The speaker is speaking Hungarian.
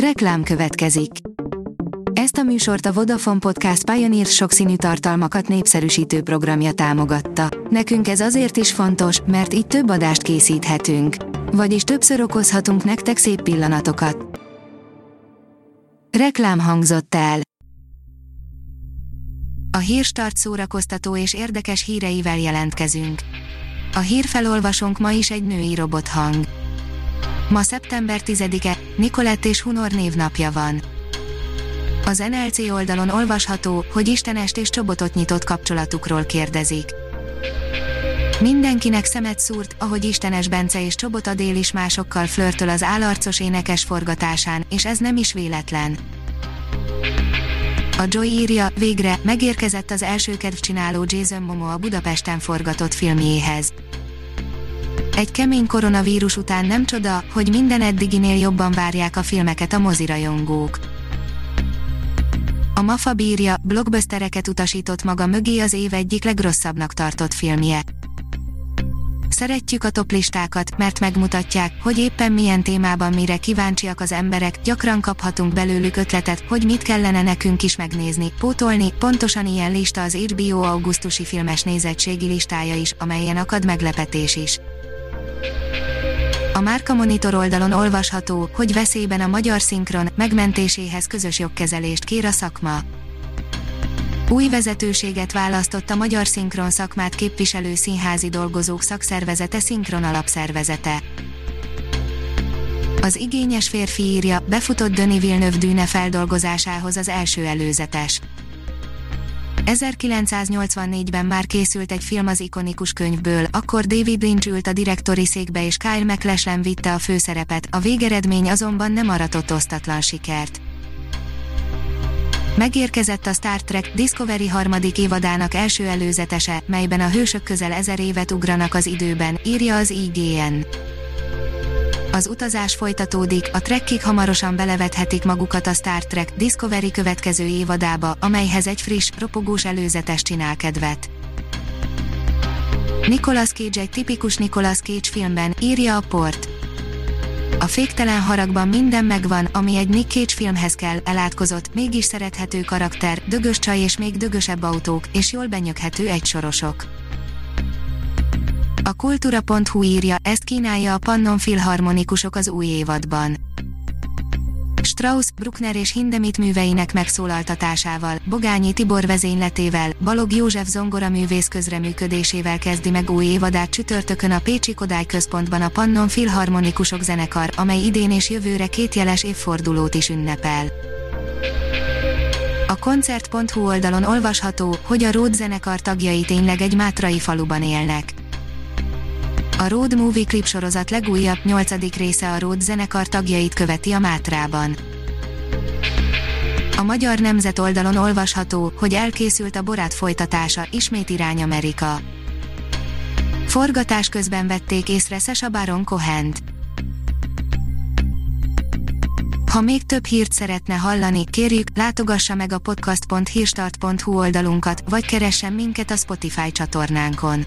Reklám következik. Ezt a műsort a Vodafone Podcast Pioneers sokszínű tartalmakat népszerűsítő programja támogatta. Nekünk ez azért is fontos, mert így több adást készíthetünk. Vagyis többször okozhatunk nektek szép pillanatokat. Reklám hangzott el. A Hírstart szórakoztató és érdekes híreivel jelentkezünk. A hírfelolvasónk ma is egy női robothang. Ma szeptember 10-e, Nicolett és Hunor névnapja van. Az NLC oldalon olvasható, hogy Istenest és Csobotot nyitott kapcsolatukról kérdezik. Mindenkinek szemet szúrt, ahogy Istenes Bence és Csobot Adél is másokkal flörtöl az álarcos énekes forgatásán, és ez nem is véletlen. A Joy írja, végre, megérkezett az első kedvcsináló Jason Momo a Budapesten forgatott filmjéhez. Egy kemény koronavírus után nem csoda, hogy minden eddiginél jobban várják a filmeket a mozirajongók. A Mafa bírja, blockbustereket utasított maga mögé az év egyik legrosszabbnak tartott filmje. Szeretjük a toplistákat, mert megmutatják, hogy éppen milyen témában mire kíváncsiak az emberek, gyakran kaphatunk belőlük ötletet, hogy mit kellene nekünk is megnézni, pótolni, pontosan ilyen lista az HBO augusztusi filmes nézettségi listája is, amelyen akad meglepetés is. A Márka Monitor oldalon olvasható, hogy veszélyben a Magyar Szinkron, megmentéséhez közös jogkezelést kér a szakma. Új vezetőséget választott a Magyar Szinkron szakmát képviselő színházi dolgozók szakszervezete Szinkron Alapszervezete. Az igényes férfi írja, befutott Denis Villeneuve dűne feldolgozásához az első előzetes. 1984-ben már készült egy film az ikonikus könyvből, akkor David Lynch ült a direktori székbe és Kyle MacLachlan vitte a főszerepet, a végeredmény azonban nem aratott osztatlan sikert. Megérkezett a Star Trek Discovery harmadik évadának első előzetese, melyben a hősök közel 1000 évet ugranak az időben, írja az IGN. Az utazás folytatódik, a trekkik hamarosan belevethetik magukat a Star Trek Discovery következő évadába, amelyhez egy friss, ropogós előzetes csinál kedvet. Nicolas Cage egy tipikus Nicolas Cage filmben, írja a port. A Féktelen haragban minden megvan, ami egy Nick Cage filmhez kell, elátkozott, mégis szerethető karakter, dögös csaj és még dögösebb autók, és jól benyöghető egysorosok. A kultúra.hu írja, ezt kínálja a Pannon Filharmonikusok az új évadban. Strauss, Bruckner és Hindemith műveinek megszólaltatásával, Bogányi Tibor vezényletével, Balogh József zongoraművész közreműködésével kezdi meg új évadát csütörtökön a Pécsi Kodály központban a Pannon Filharmonikusok zenekar, amely idén és jövőre 2 jeles évfordulót is ünnepel. A koncert.hu oldalon olvasható, hogy a Ród zenekar tagjai tényleg egy mátrai faluban élnek. A Road Movie Clip sorozat legújabb 8. része a Ród zenekar tagjait követi a Mátrában. A Magyar Nemzet oldalon olvasható, hogy elkészült a Borát folytatása, ismét irány Amerika. Forgatás közben vették észre Sacha Baron Cohent. Ha még több hírt szeretne hallani, kérjük, látogassa meg a podcast.hírstart.hu oldalunkat, vagy keressen minket a Spotify csatornánkon.